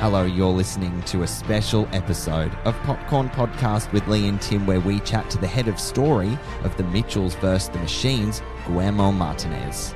Hello, you're listening to a special episode of Popcorn Podcast with Lee and Tim, where we chat to the head of story of the Mitchells vs. the Machines, Guillermo Martinez.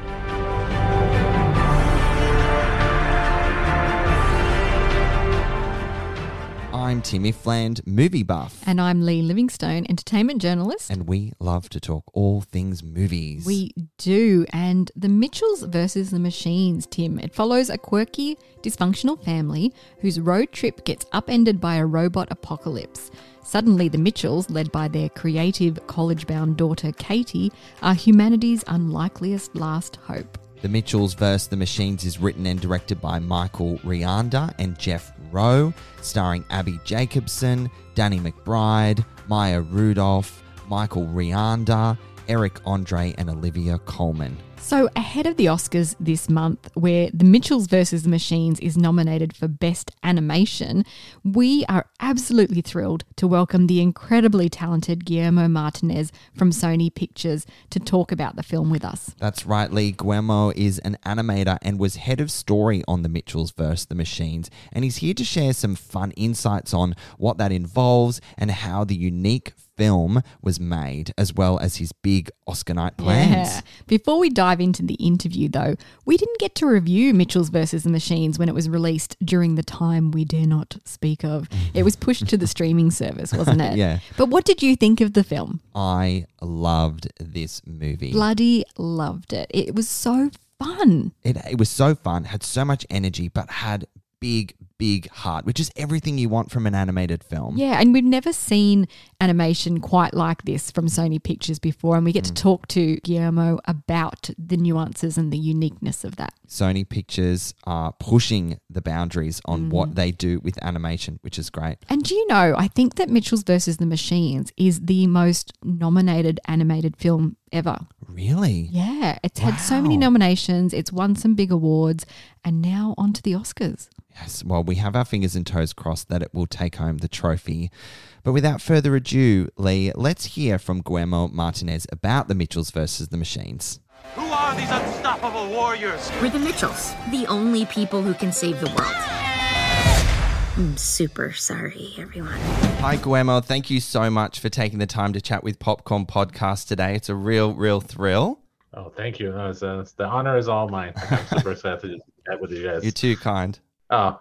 I'm Timmy Fland, movie buff. And I'm Lee Livingstone, entertainment journalist. And we love to talk all things movies. We do. And The Mitchells vs. the Machines, Tim. It follows a quirky, dysfunctional family whose road trip gets upended by a robot apocalypse. Suddenly, the Mitchells, led by their creative, college-bound daughter Katie, are humanity's unlikeliest last hope. The Mitchells vs. the Machines is written and directed by Michael Rianda and Jeff Rowe, starring Abby Jacobson, Danny McBride, Maya Rudolph, Michael Rianda, Eric Andre and Olivia Coleman. So ahead of the Oscars this month, where The Mitchells vs. the Machines is nominated for Best Animation, we are absolutely thrilled to welcome the incredibly talented Guillermo Martinez from Sony Pictures to talk about the film with us. That's right, Lee. Guillermo is an animator and was head of story on The Mitchells vs. the Machines, and he's here to share some fun insights on what that involves and how the unique film was made, as well as his big Oscar night plans. Yeah. Before we dive into the interview, though, we didn't get to review Mitchells vs. the Machines when it was released during the time we dare not speak of. It was pushed to the streaming service, wasn't it? Yeah. But what did you think of the film? I loved this movie. Bloody loved it. It was so fun. It was so fun, had so much energy, but had big heart, which is everything you want from an animated film. Yeah, and we've never seen animation quite like this from Sony Pictures before, and we get to talk to Guillermo about the nuances and the uniqueness of that. Sony Pictures are pushing the boundaries on what they do with animation, which is great. And do you know, I think that Mitchells vs. the Machines is the most nominated animated film ever. Really? Yeah. It's had so many nominations. It's won some big awards. And now on to the Oscars. Yes. Well, we have our fingers and toes crossed that it will take home the trophy. But without further ado, Lee, let's hear from Guillermo Martinez about The Mitchells vs. the Machines. Who are these unstoppable warriors? We're the Mitchells, the only people who can save the world. I'm super sorry, everyone. Hi, Guillermo. Thank you so much for taking the time to chat with Popcorn Podcast today. It's a real thrill. Oh, thank you. No, the honor is all mine. I'm super excited to chat with you guys. You're too kind. Oh.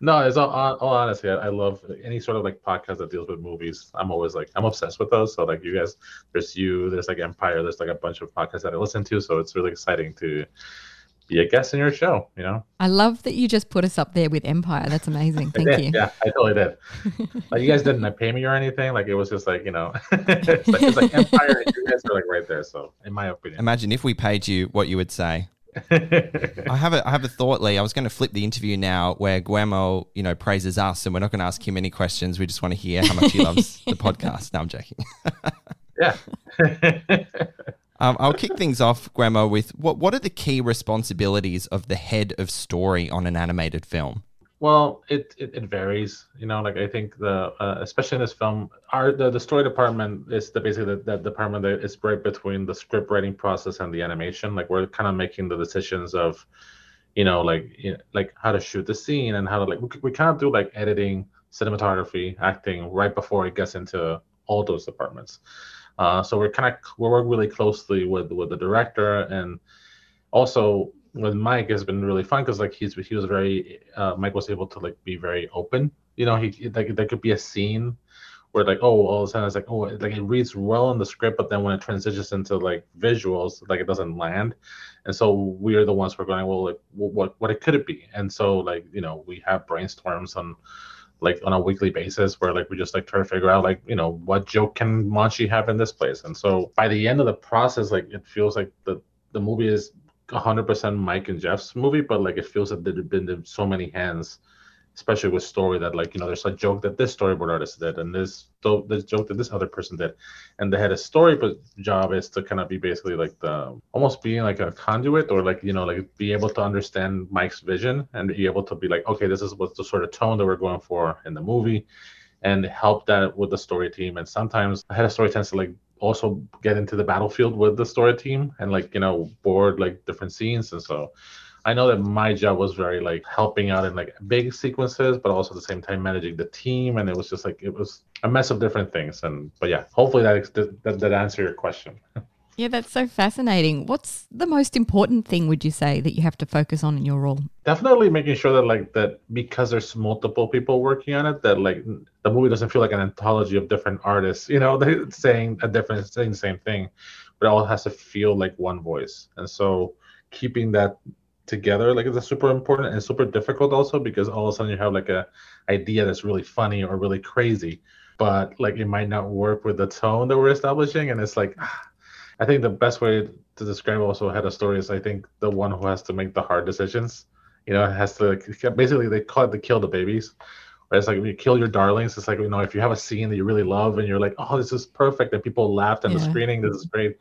No, it's all honestly, I love any sort of like podcast that deals with movies. I'm always like, I'm obsessed with those. So like you guys, there's you, there's like Empire, there's like a bunch of podcasts that I listen to. So it's really exciting to be a guest in your show, you know. I love that you just put us up there with Empire. That's amazing. Thank you. Yeah, I totally did. Like you guys didn't pay me or anything. Like it was just like, you know, it's like Empire and you guys are like right there. So in my opinion. Imagine if we paid you what you would say. I have a thought, Lee. I was going to flip the interview now where Guillermo, praises us and we're not going to ask him any questions. We just want to hear how much he loves the podcast. No, I'm joking. Yeah. I'll kick things off, Guillermo, with what are the key responsibilities of the head of story on an animated film? Well, it varies, I think especially in this film, the story department is basically the department that is right between the script writing process and the animation. Like, we're kind of making the decisions of, how to shoot the scene and how to, we kind of do editing, cinematography, acting right before it gets into all those departments. So we work really closely with the director, and also with Mike has been really fun because Mike was able to be very open. There could be a scene where all of a sudden it's it reads well in the script, but then when it transitions into visuals, it doesn't land. And so we are the ones who are going, what could it be? And so we have brainstorms on a weekly basis where we just try to figure out what joke can Monchi have in this place. And so by the end of the process, it feels like the movie is 100% Mike and Jeff's movie, but it feels that there've been so many hands, especially with story, that there's a joke that this storyboard artist did, and this joke that this other person did, and the head of story job is to kind of be basically almost being a conduit, or be able to understand Mike's vision and be able to be okay, this is what's the sort of tone that we're going for in the movie, and help that with the story team. And sometimes the head of story tends to also get into the battlefield with the story team and board different scenes. And so I know that my job was very helping out in big sequences, but also at the same time managing the team, and it was just it was a mess of different things. But yeah, hopefully that answered your question. Yeah, that's so fascinating. What's the most important thing, would you say, that you have to focus on in your role? Definitely making sure that that because there's multiple people working on it, that the movie doesn't feel like an anthology of different artists, saying the same thing, but it all has to feel like one voice. And so keeping that together is super important and super difficult also, because all of a sudden you have a idea that's really funny or really crazy, but it might not work with the tone that we're establishing, and it's I think the best way to describe also head of story is, I think, the one who has to make the hard decisions. It has to basically, they call it the kill the babies. Where it's you kill your darlings. It's if you have a scene that you really love and you're oh, this is perfect, and people laughed at the screening, this is great.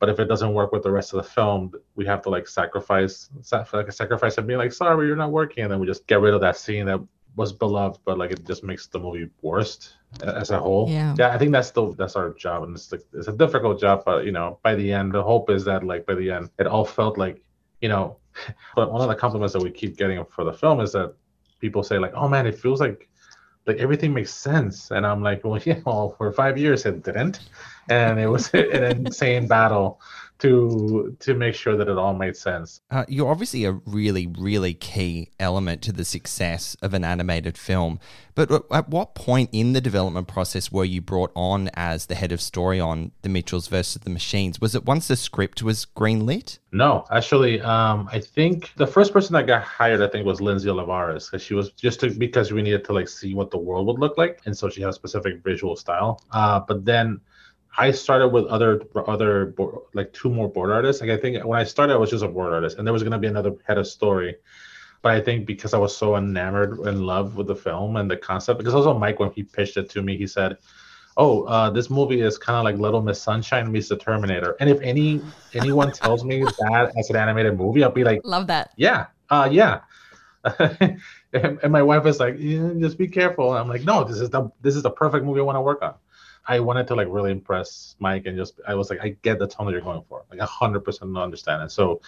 But if it doesn't work with the rest of the film, we have to sacrifice and be sorry, you're not working, and then we just get rid of that scene that was beloved, but it just makes the movie worse as a whole. Yeah, I think that's our job, and it's a difficult job, but by the end, the hope is that by the end it all felt but one of the compliments that we keep getting for the film is that people say oh man, it feels like everything makes sense, and I'm for 5 years it didn't, and it was an insane battle to make sure that it all made sense. You're obviously a really, really key element to the success of an animated film. But at what point in the development process were you brought on as the head of story on The Mitchells vs. the Machines? Was it once the script was greenlit? No, actually, I think the first person that got hired, was Lindsay Olivares, because she was because we needed to see what the world would look like, and so she had a specific visual style. But then I started with other two more board artists. I think when I started, I was just a board artist, and there was going to be another head of story. But I think because I was so enamored and in love with the film and the concept, because also Mike, when he pitched it to me, he said, this movie is kind of like Little Miss Sunshine meets the Terminator. And if anyone tells me that as an animated movie, I'll be love that. Yeah. Yeah. And my wife is just be careful. And I'm no, this is the perfect movie I want to work on. I wanted to really impress Mike, and I was I get the tone that you're going for, 100% understand. And so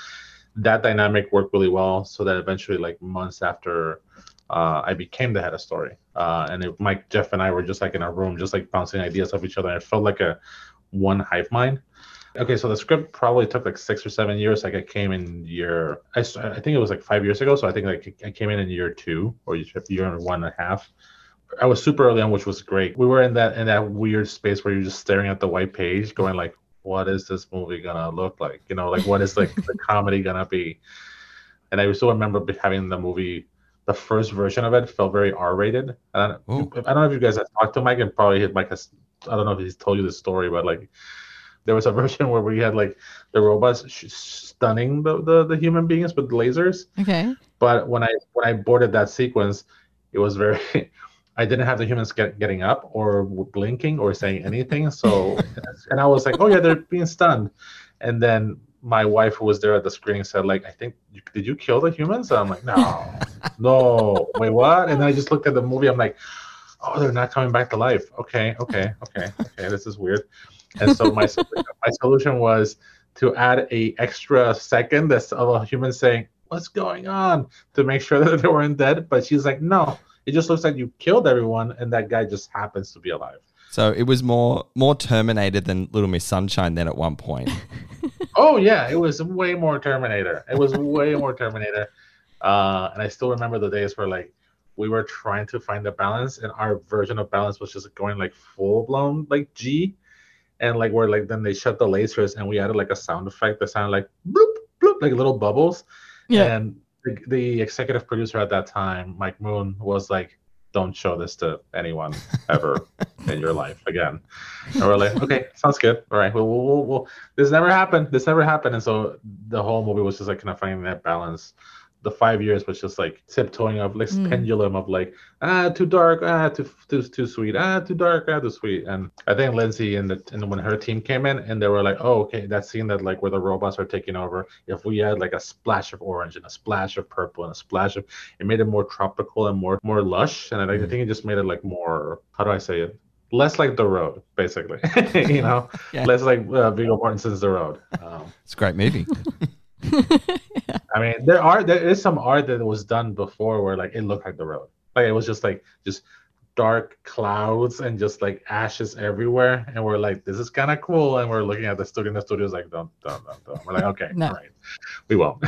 that dynamic worked really well, so that eventually months after I became the head of story, and Mike, Jeff, and I were just in our room, just bouncing ideas off each other, and it felt like a one hive mind. Okay, so the script probably took 6 or 7 years. It came in year, I think it was 5 years ago, so I think I came in year two or year 1.5. I was super early on, which was great. We were in that weird space where you're just staring at the white page going what is this movie gonna look like? What is the comedy gonna be? And I still remember having the movie, the first version of it felt very R-rated. I don't know if you guys have talked to Mike, and probably Mike has, I don't know if he's told you the story, but There was a version where we had like the robots stunning the human beings with lasers. Okay. But when I boarded that sequence, it was very. I didn't have the humans getting up or blinking or saying anything. So, and I was like, oh yeah, they're being stunned. And then my wife, who was there at the screening, said like, I think, did you kill the humans? And I'm like, no, wait, what? And then I just looked at the movie. I'm like, oh, they're not coming back to life. Okay. This is weird. And so my solution was to add a extra second that's of a human saying, what's going on, to make sure that they weren't dead. But she's like, no. It just looks like you killed everyone, and that guy just happens to be alive. So it was more Terminator than Little Miss Sunshine then at one point. Oh, yeah. It was way more Terminator. And I still remember the days where, like, we were trying to find the balance, and our version of balance was just going, like, full-blown, like, G. And, like, we're, like, then they shut the lasers, and we added, like, a sound effect that sounded like bloop, bloop, like little bubbles. Yeah. And the executive producer at that time, Mike Moon, was like, don't show this to anyone ever in your life again. And we're like, okay, sounds good. All right, we'll this never happened. And so the whole movie was just like kind of finding that balance. The 5 years was just like tiptoeing of like pendulum of like, too dark, too sweet, too dark, too sweet. And I think Lindsay and when her team came in, and they were like, oh, okay, that scene that like where the robots are taking over, if we add like a splash of orange and a splash of purple and a splash of, it made it more tropical and more lush. And I think it just made it like more, how do I say it? Less like The Road, basically, you know, yeah. Less like Viggo Mortensen's The Road. It's a great movie. Yeah. I mean, there is some art that was done before where like it looked like The Road, like it was just like just dark clouds and just like ashes everywhere, and we're like, this is kind of cool, and we're looking at the studio, and the studio's like, don't. We're like, okay, no. Right, we won't.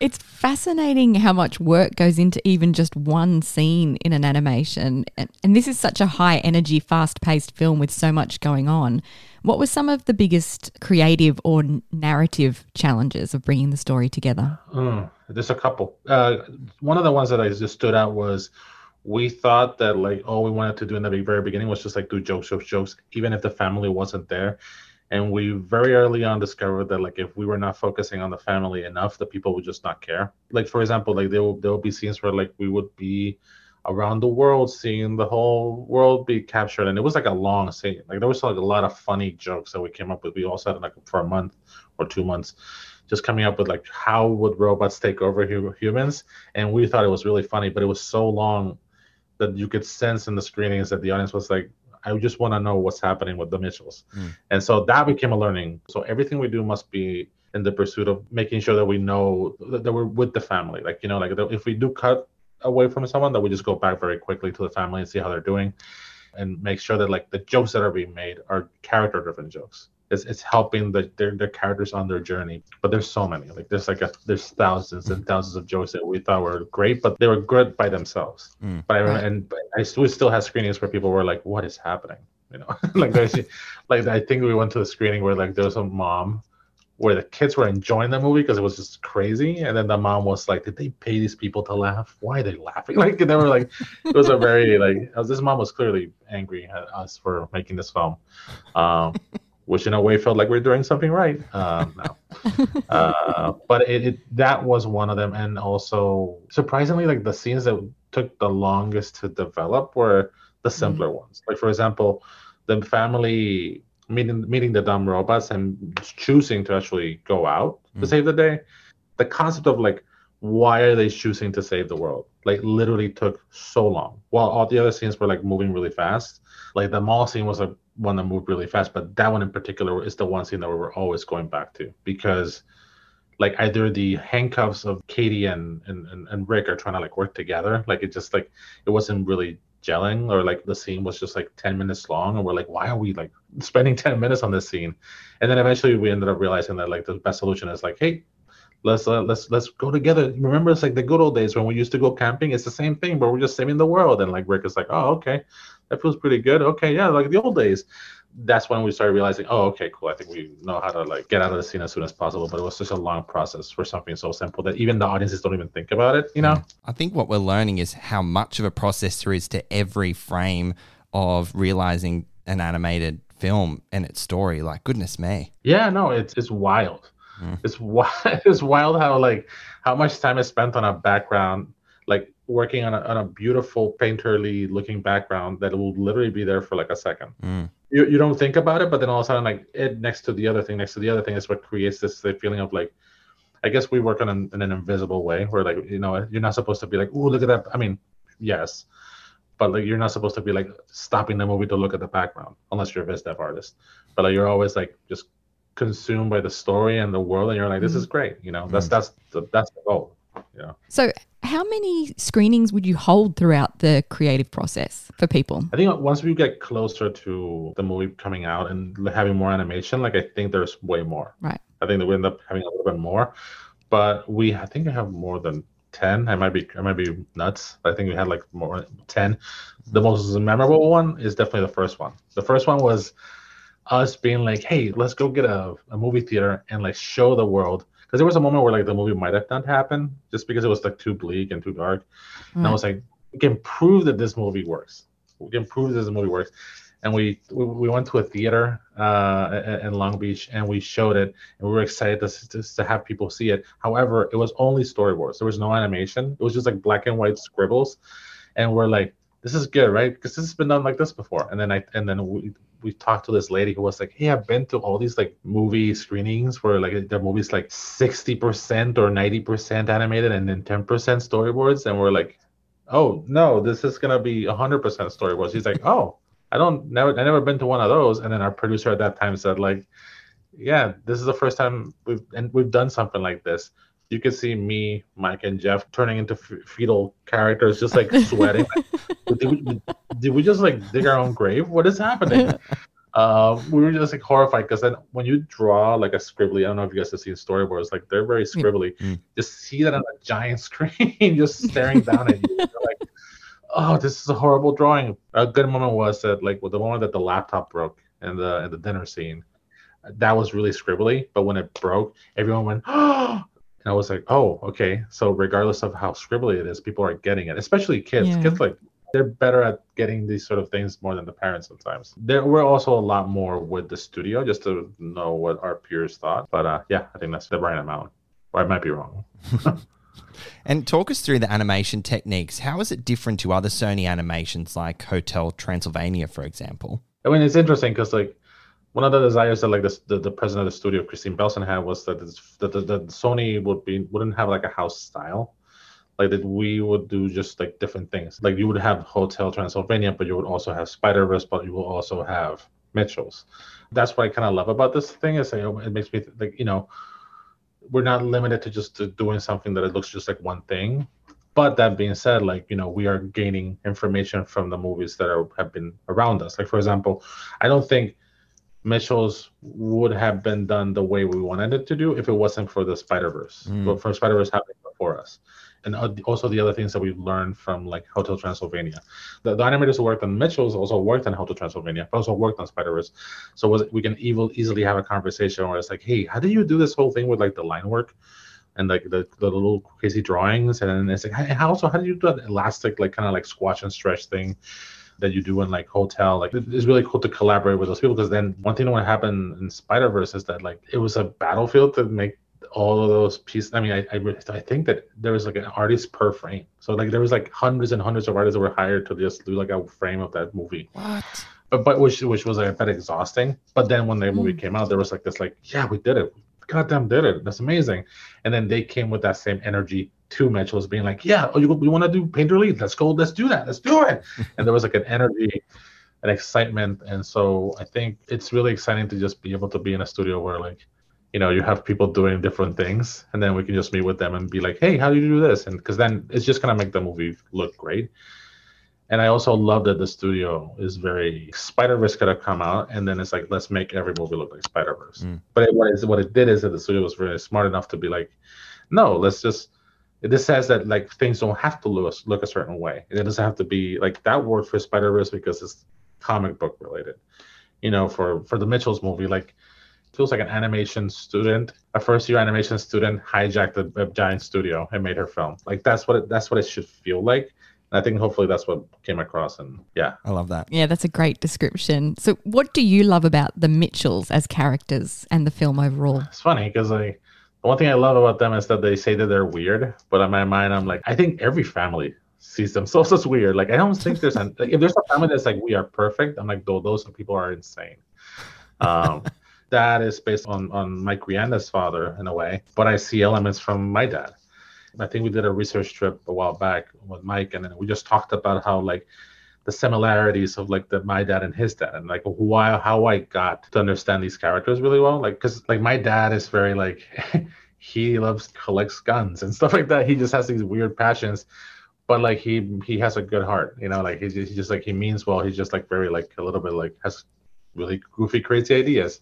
It's fascinating how much work goes into even just one scene in an animation, and this is such a high energy, fast paced film with so much going on. What were some of the biggest creative or narrative challenges of bringing the story together? There's a couple. One of the ones that I just stood out was we thought that like all we wanted to do in the very beginning was just like do jokes, even if the family wasn't there. And we very early on discovered that like if we were not focusing on the family enough, the people would just not care. Like, for example, like there will be scenes where like we would be around the world, seeing the whole world be captured, and it was like a long scene. Like there was like a lot of funny jokes that we came up with. We also had like for a month or 2 months, just coming up with like how would robots take over humans, and we thought it was really funny. But it was so long that you could sense in the screenings that the audience was like, I just want to know what's happening with the Mitchells, and so that became a learning. So everything we do must be in the pursuit of making sure that we know that we're with the family. Like, you know, like if we do cut away from someone, that we just go back very quickly to the family and see how they're doing, and make sure that like the jokes that are being made are character driven jokes. It's helping their characters on their journey. But there's so many, like there's thousands and thousands of jokes that we thought were great, but they were good by themselves. We still had screenings where people were like, what is happening, you know? Like there's like I think we went to a screening where like there was a mom where the kids were enjoying the movie because it was just crazy. And then the mom was like, did they pay these people to laugh? Why are they laughing? Like, they were like, it was a very, like, this mom was clearly angry at us for making this film, which in a way felt like we were doing something right. But that was one of them. And also, surprisingly, like the scenes that took the longest to develop were the simpler ones. Like, for example, the family meeting the dumb robots and choosing to actually go out to save the day. The concept of like, why are they choosing to save the world? Like, literally took so long. While all the other scenes were like moving really fast. Like the mall scene was like one that moved really fast, but that one in particular is the one scene that we were always going back to, because like either the handcuffs of Katie and Rick are trying to like work together. Like it just like, it wasn't really gelling, or like the scene was just like 10 minutes long, and we're like, why are we like spending 10 minutes on this scene? And then eventually we ended up realizing that like the best solution is like, hey, let's go together. Remember, it's like the good old days when we used to go camping. It's the same thing, but we're just saving the world. And like Rick is like, oh, okay, that feels pretty good. Okay, yeah, like the old days. That's when we started realizing, oh, okay, cool, I think we know how to like get out of the scene as soon as possible. But it was such a long process for something so simple that even the audiences don't even think about it, you know? I think what we're learning is how much of a process there is to every frame of realizing an animated film and its story. Like, goodness me. Yeah, no, it's wild. Mm. It's wild how much time is spent on a background, like working on a beautiful painterly looking background that will literally be there for like a second. Mm. You don't think about it, but then all of a sudden, like it next to the other thing is what creates this feeling of like, I guess we work in an invisible way where like, you know, you're not supposed to be like, oh, look at that. I mean, yes, but like you're not supposed to be like stopping the movie to look at the background unless you're a vis dev artist. But like you're always like just consumed by the story and the world, and you're like, this is great. You know, that's the goal. Yeah. So how many screenings would you hold throughout the creative process for people? I think once we get closer to the movie coming out and having more animation, like I think there's way more. Right. I think that we end up having a little bit more, but I think I have more than 10. I might be nuts. I think we had like more than 10. The most memorable one is definitely the first one. The first one was us being like, hey, let's go get a movie theater and like show the world. Because there was a moment where like the movie might have not happened just because it was like too bleak and too dark. Mm. And I was like, we can prove that this movie works. And we went to a theater in Long Beach and we showed it, and we were excited to have people see it. However, it was only storyboards. There was no animation. It was just like black and white scribbles. And we're like, this is good, right? Because this has been done like this before. And then we talked to this lady who was like, hey, I've been to all these like movie screenings where like the movie's like 60% or 90% animated and then 10% storyboards. And we're like, oh no, this is gonna be 100% storyboards. He's like, oh, I never been to one of those. And then our producer at that time said like, yeah, this is the first time we've done something like this. You can see me, Mike, and Jeff turning into fetal characters, just like sweating. Like, did we just like dig our own grave? What is happening? We were just like horrified, because then when you draw like a scribbly, I don't know if you guys have seen storyboards, like they're very scribbly. Mm-hmm. Just see that on a giant screen, just staring down at you. You're like, oh, this is a horrible drawing. A good moment was that like the moment that the laptop broke in the dinner scene, that was really scribbly. But when it broke, everyone went, oh. And I was like, oh, okay. So regardless of how scribbly it is, people are getting it, especially kids. Yeah. Kids, like, they're better at getting these sort of things more than the parents sometimes. There were also a lot more with the studio, just to know what our peers thought. But yeah, I think that's the right amount. Or I might be wrong. And talk us through the animation techniques. How is it different to other Sony animations like Hotel Transylvania, for example? I mean, it's interesting because, like, one of the desires that like the president of the studio, Christine Belson, had was that Sony wouldn't have like a house style, like that we would do just like different things. Like you would have Hotel Transylvania, but you would also have Spider-Verse, but you will also have Mitchells. That's what I kind of love about this thing is like, it makes me like, you know, we're not limited to just doing something that it looks just like one thing. But that being said, like, you know, we are gaining information from the movies that have been around us. Like, for example, I don't think Mitchells would have been done the way we wanted it to do if it wasn't for the Spider-Verse, but for Spider-Verse happening before us. And also the other things that we've learned from like Hotel Transylvania. The animators who worked on Mitchells also worked on Hotel Transylvania, but also worked on Spider-Verse. So we can easily have a conversation where it's like, hey, how do you do this whole thing with like the line work and like the little crazy drawings? And then it's like, hey, how do you do that elastic, like kind of like squash and stretch thing that you do in like Hotel? Like, it's really cool to collaborate with those people, because then one thing that would happen in Spider-Verse is that like it was a battlefield to make all of those pieces. I mean, I think that there was like an artist per frame, so like there was like hundreds and hundreds of artists that were hired to just do like a frame of that movie. What? But which was like a bit exhausting. But then when the movie came out, there was like this like, yeah, we did it. Goddamn did it. That's amazing. And then they came with that same energy to Mitchells, being like, yeah, you want to do painterly? Let's go. Let's do that. Let's do it. And there was like an energy and excitement. And so I think it's really exciting to just be able to be in a studio where like, you know, you have people doing different things, and then we can just meet with them and be like, hey, how do you do this? And because then it's just going to make the movie look great. And I also love that the studio is very Spider-Verse could have come out, and then it's like, let's make every movie look like Spider-Verse. But what it did is that the studio was really smart enough to be like, no, let's just, this says that like things don't have to look a certain way. It doesn't have to be like that word for Spider-Verse because it's comic book related. You know, for the Mitchells movie, like it feels like an animation student, a first year animation student hijacked a giant studio and made her film. Like that's what it should feel like. I think hopefully that's what came across. And yeah, I love that. Yeah, that's a great description. So what do you love about the Mitchells as characters and the film overall? It's funny because the one thing I love about them is that they say that they're weird. But in my mind, I'm like, I think every family sees themselves as weird. Like, I don't think there's like, if there's a family that's like, we are perfect, I'm like, those people are insane. That is based on Mike Rianda's father in a way. But I see elements from my dad. I think we did a research trip a while back with Mike, and then we just talked about how like the similarities of like my dad and his dad, and like how I got to understand these characters really well. Like, because like my dad is very like he collects guns and stuff like that. He just has these weird passions, but like he has a good heart, you know. Like he just like he means well. He's just like very like a little bit like has really goofy, crazy ideas.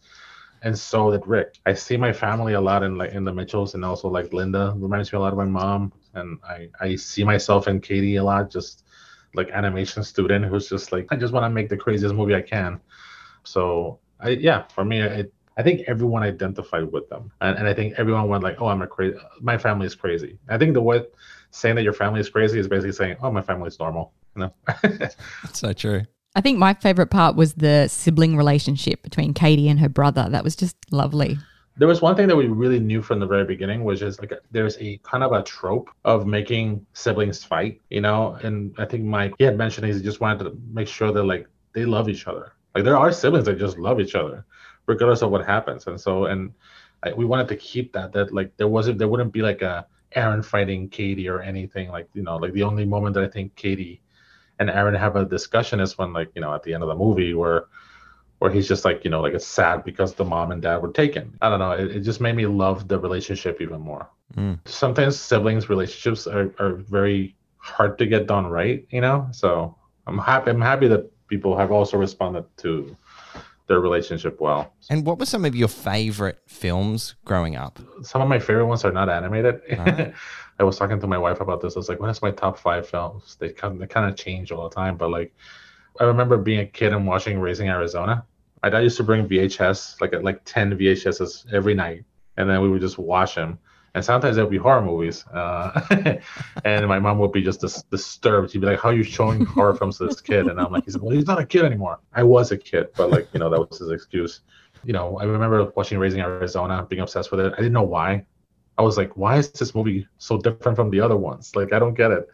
And so did Rick. I see my family a lot in the Mitchells, and also like Linda reminds me a lot of my mom. And I see myself in Katie a lot, just like animation student who's just like, I just want to make the craziest movie I can. So for me, I think everyone identified with them. And I think everyone went like, oh, my family is crazy. I think the way saying that your family is crazy is basically saying, oh, my family is normal. You know? That's so true. I think my favorite part was the sibling relationship between Katie and her brother. That was just lovely. There was one thing that we really knew from the very beginning, which is like there's a kind of a trope of making siblings fight, you know? And I think Mike, he had mentioned he just wanted to make sure that like they love each other. Like there are siblings that just love each other regardless of what happens. And so, we wanted to keep that like there wouldn't be like a Aaron fighting Katie or anything like, you know, like the only moment that I think Katie and Aaron have a discussion is when, like, you know, at the end of the movie where he's just like, you know, like it's sad because the mom and dad were taken. I don't know. It just made me love the relationship even more. Mm. Sometimes siblings relationships are very hard to get done right, you know? So I'm happy that people have also responded to their relationship well. And what were some of your favorite films growing up? Some of my favorite ones are not animated. Right. I was talking to my wife about this. I was like, what is my top 5 films? They kind of change all the time. But like, I remember being a kid and watching Raising Arizona. My dad used to bring VHS, like 10 VHSs every night. And then we would just watch them. And sometimes it would be horror movies. And my mom would be just disturbed. She'd be like, how are you showing horror films to this kid? And I'm like, he's not a kid anymore. I was a kid, but like, you know, that was his excuse. You know, I remember watching Raising Arizona, being obsessed with it. I didn't know why. I was like, why is this movie so different from the other ones? Like, I don't get it.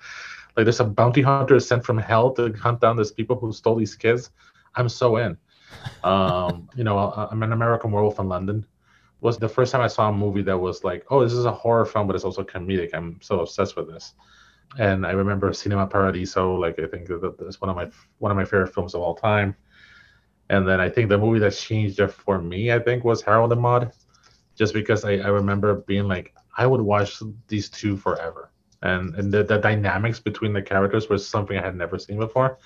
Like, there's a bounty hunter sent from hell to hunt down these people who stole these kids. I'm so in. You know, I'm An American Werewolf in London. Was the first time I saw a movie that was like, oh, this is a horror film, but it's also comedic. I'm so obsessed with this. And I remember Cinema Paradiso. Like, I think that's one of my favorite films of all time. And then I think the movie that changed it for me, I think, was Harold and Maude. Just because I remember being like, I would watch these two forever. And the dynamics between the characters was something I had never seen before.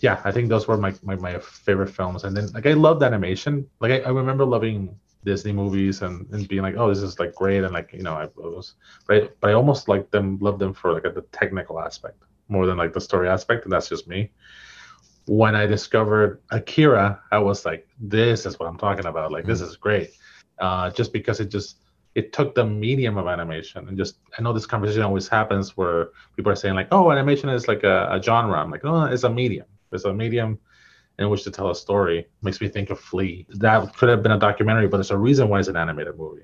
Yeah, I think those were my favorite films. And then, like, I loved animation. Like, I remember loving Disney movies and being like, oh, this is, like, great. And, like, you know, I almost, like, loved them for, like, the technical aspect more than, like, the story aspect. And that's just me. When I discovered Akira, I was like, this is what I'm talking about. Like, this is great. Just because it took the medium of animation and just, I know this conversation always happens where people are saying like, oh, animation is like a genre. I'm like, no, it's a medium. It's a medium in which to tell a story. Makes me think of Flea. That could have been a documentary, but there's a reason why it's an animated movie.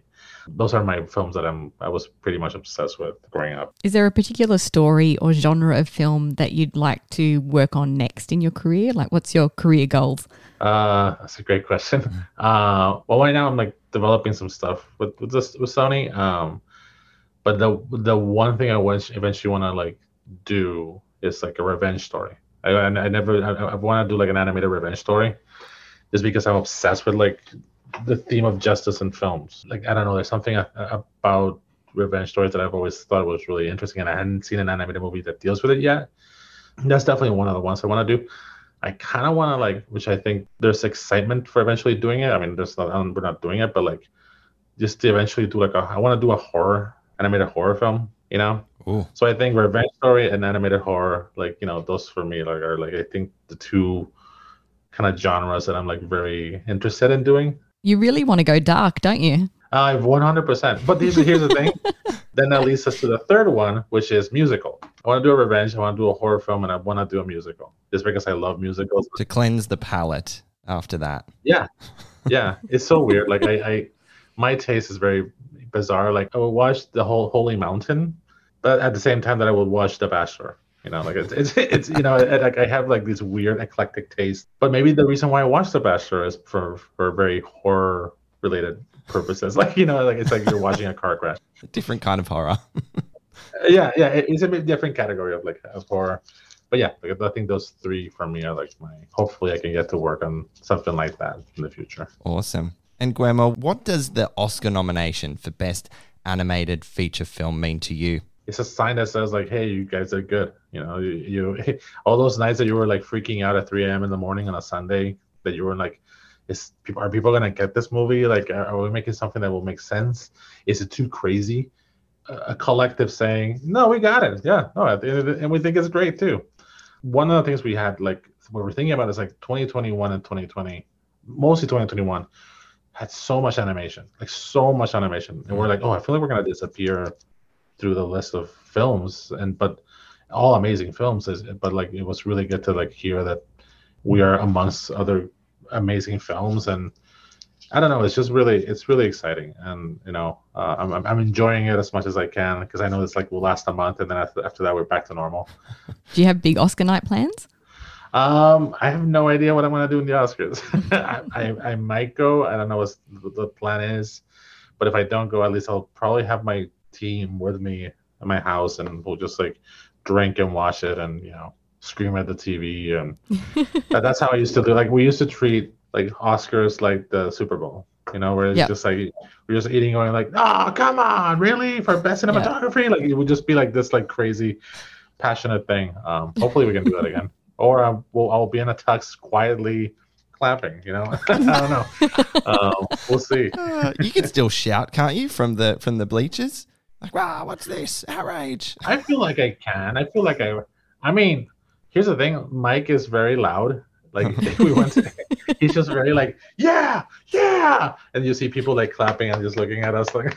Those are my films that I was pretty much obsessed with growing up. Is there a particular story or genre of film that you'd like to work on next in your career? Like, what's your career goals? That's a great question. Well, right now I'm like developing some stuff with Sony. But the one thing I eventually want to like do is like a revenge story. I want to do like an animated revenge story, just because I'm obsessed with like the theme of justice in films. Like, I don't know, there's something about revenge stories that I've always thought was really interesting, and I hadn't seen an animated movie that deals with it yet. That's definitely one of the ones I want to do. I kind of want to like, which I think there's excitement for eventually doing it. I mean, we're not doing it, but like just to eventually do like I want to do a animated horror film, you know? Ooh. So I think revenge story and animated horror, like, you know, those for me like are like, I think the two kind of genres that I'm like very interested in doing. You really want to go dark, don't you? I've 100%. But here's the thing. Then that leads us to the third one, which is musical. I want to do a revenge. I want to do a horror film, and I want to do a musical just because I love musicals. To cleanse the palate after that. Yeah. Yeah. It's so weird. Like my taste is very bizarre. Like I would watch the whole Holy Mountain, but at the same time that I would watch The Bachelor. You know, like it's you know, like I have like these weird eclectic tastes. But maybe the reason why I watch The Bachelor is for very horror related purposes. Like, you know, like it's like you're watching a car crash. A different kind of horror. Yeah, it's a bit different category of like of horror. But yeah, like I think those three for me are like my. Hopefully, I can get to work on something like that in the future. Awesome. And Guillermo, what does the Oscar nomination for Best Animated Feature Film mean to you? It's a sign that says like, hey, you guys are good. You know, you all those nights that you were like freaking out at 3 a.m. in the morning on a Sunday that you were like, are people going to get this movie? Like, are we making something that will make sense? Is it too crazy? A collective saying, no, we got it. Yeah. No, and we think it's great too. One of the things we had, like what we're thinking about is like 2021 and 2020, mostly 2021 had so much animation. And we're like, oh, I feel like we're going to disappear through the list of films, but all amazing films. But like it was really good to like hear that we are amongst other amazing films, and I don't know, it's really exciting, and you know, I'm enjoying it as much as I can because I know it's like will last a month, and then after that we're back to normal. Do you have big Oscar night plans? I have no idea what I'm gonna do in the Oscars. I might go. I don't know what the plan is, but if I don't go, at least I'll probably have my team with me at my house, and we'll just like drink and watch it, and you know, scream at the TV, and that's how I used to do. Like we used to treat like Oscars like the Super Bowl, you know, where it's just like we're just eating, going like, oh come on, really for best cinematography? Like it would just be like this like crazy, passionate thing. Hopefully we can do that again, or I'll be in a tux quietly clapping, you know. I don't know. We'll see. You can still shout, can't you, from the bleachers? Like, wow, what's this? Outrage. I feel like I can. I mean, here's the thing. Mike is very loud. Like, he's just very like, yeah, yeah. And you see people like clapping and just looking at us like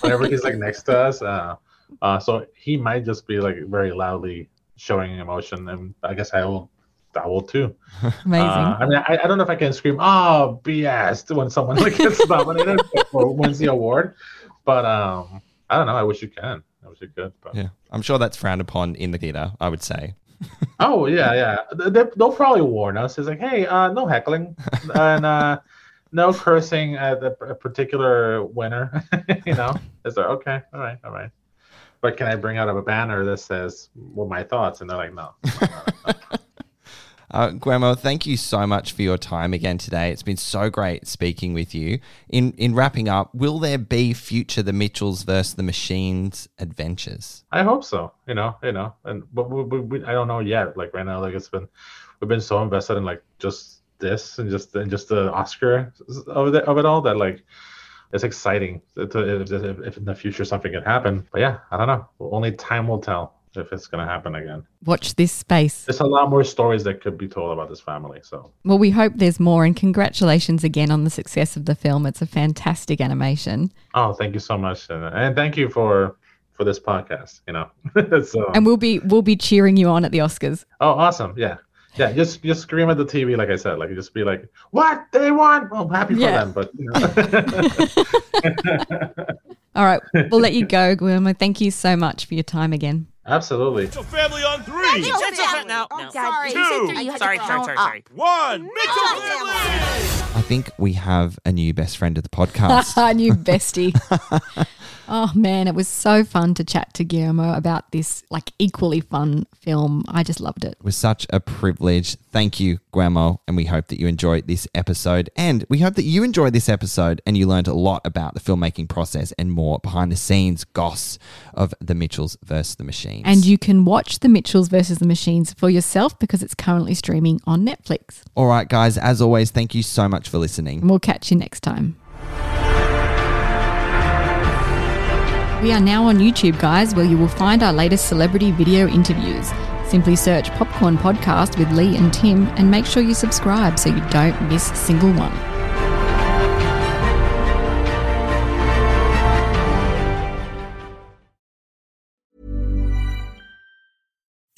whenever he's like next to us. So he might just be like very loudly showing emotion. And I guess I will too. Amazing. I mean, I don't know if I can scream, oh, BS, when someone like gets nominated or wins the award. But I don't know. I wish you can. I wish you could. But. Yeah, I'm sure that's frowned upon in the theater, I would say. Oh, yeah. They'll probably warn us. It's like, hey, no heckling and no cursing at a particular winner. You know, it's like, okay, all right. But can I bring out a banner that says, well, my thoughts? And they're like, no. Guillermo, thank you so much for your time again today. It's been so great speaking with you. In wrapping up, will there be future The Mitchells vs. the Machines adventures? I hope so. You know, and but we I don't know yet. Like right now, like we've been so invested in like just this and just the Oscar of it all that like it's exciting if in the future something can happen. But yeah, I don't know. Only time will tell if it's going to happen again. Watch this space. There's a lot more stories that could be told about this family. So, well, we hope there's more, and congratulations again on the success of the film. It's a fantastic animation. Oh, thank you so much, and thank you for this podcast. You know, so, and we'll be cheering you on at the Oscars. Oh, awesome! Yeah. Just scream at the TV, like I said. Like just be like, "What they want?" Well, I'm happy for them, but. You know. All right, we'll let you go, Guillermo. Thank you so much for your time again. Absolutely. Mitchell family on three. Sorry. One. Mitchell family. I think we have a new best friend of the podcast. A new bestie. Oh, man, it was so fun to chat to Guillermo about this, like, equally fun film. I just loved it. It was such a privilege. Thank you, Guillermo, and we hope that you enjoyed this episode. And we hope that you enjoyed this episode and you learned a lot about the filmmaking process and more behind-the-scenes goss of The Mitchells vs. the Machines. And you can watch The Mitchells vs. the Machines for yourself because it's currently streaming on Netflix. All right, guys, as always, thank you so much for listening. And we'll catch you next time. We are now on YouTube, guys, where you will find our latest celebrity video interviews. Simply search Popcorn Podcast with Lee and Tim and make sure you subscribe so you don't miss a single one.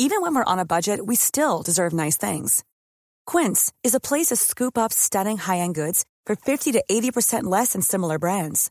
Even when we're on a budget, we still deserve nice things. Quince is a place to scoop up stunning high-end goods for 50 to 80% less than similar brands.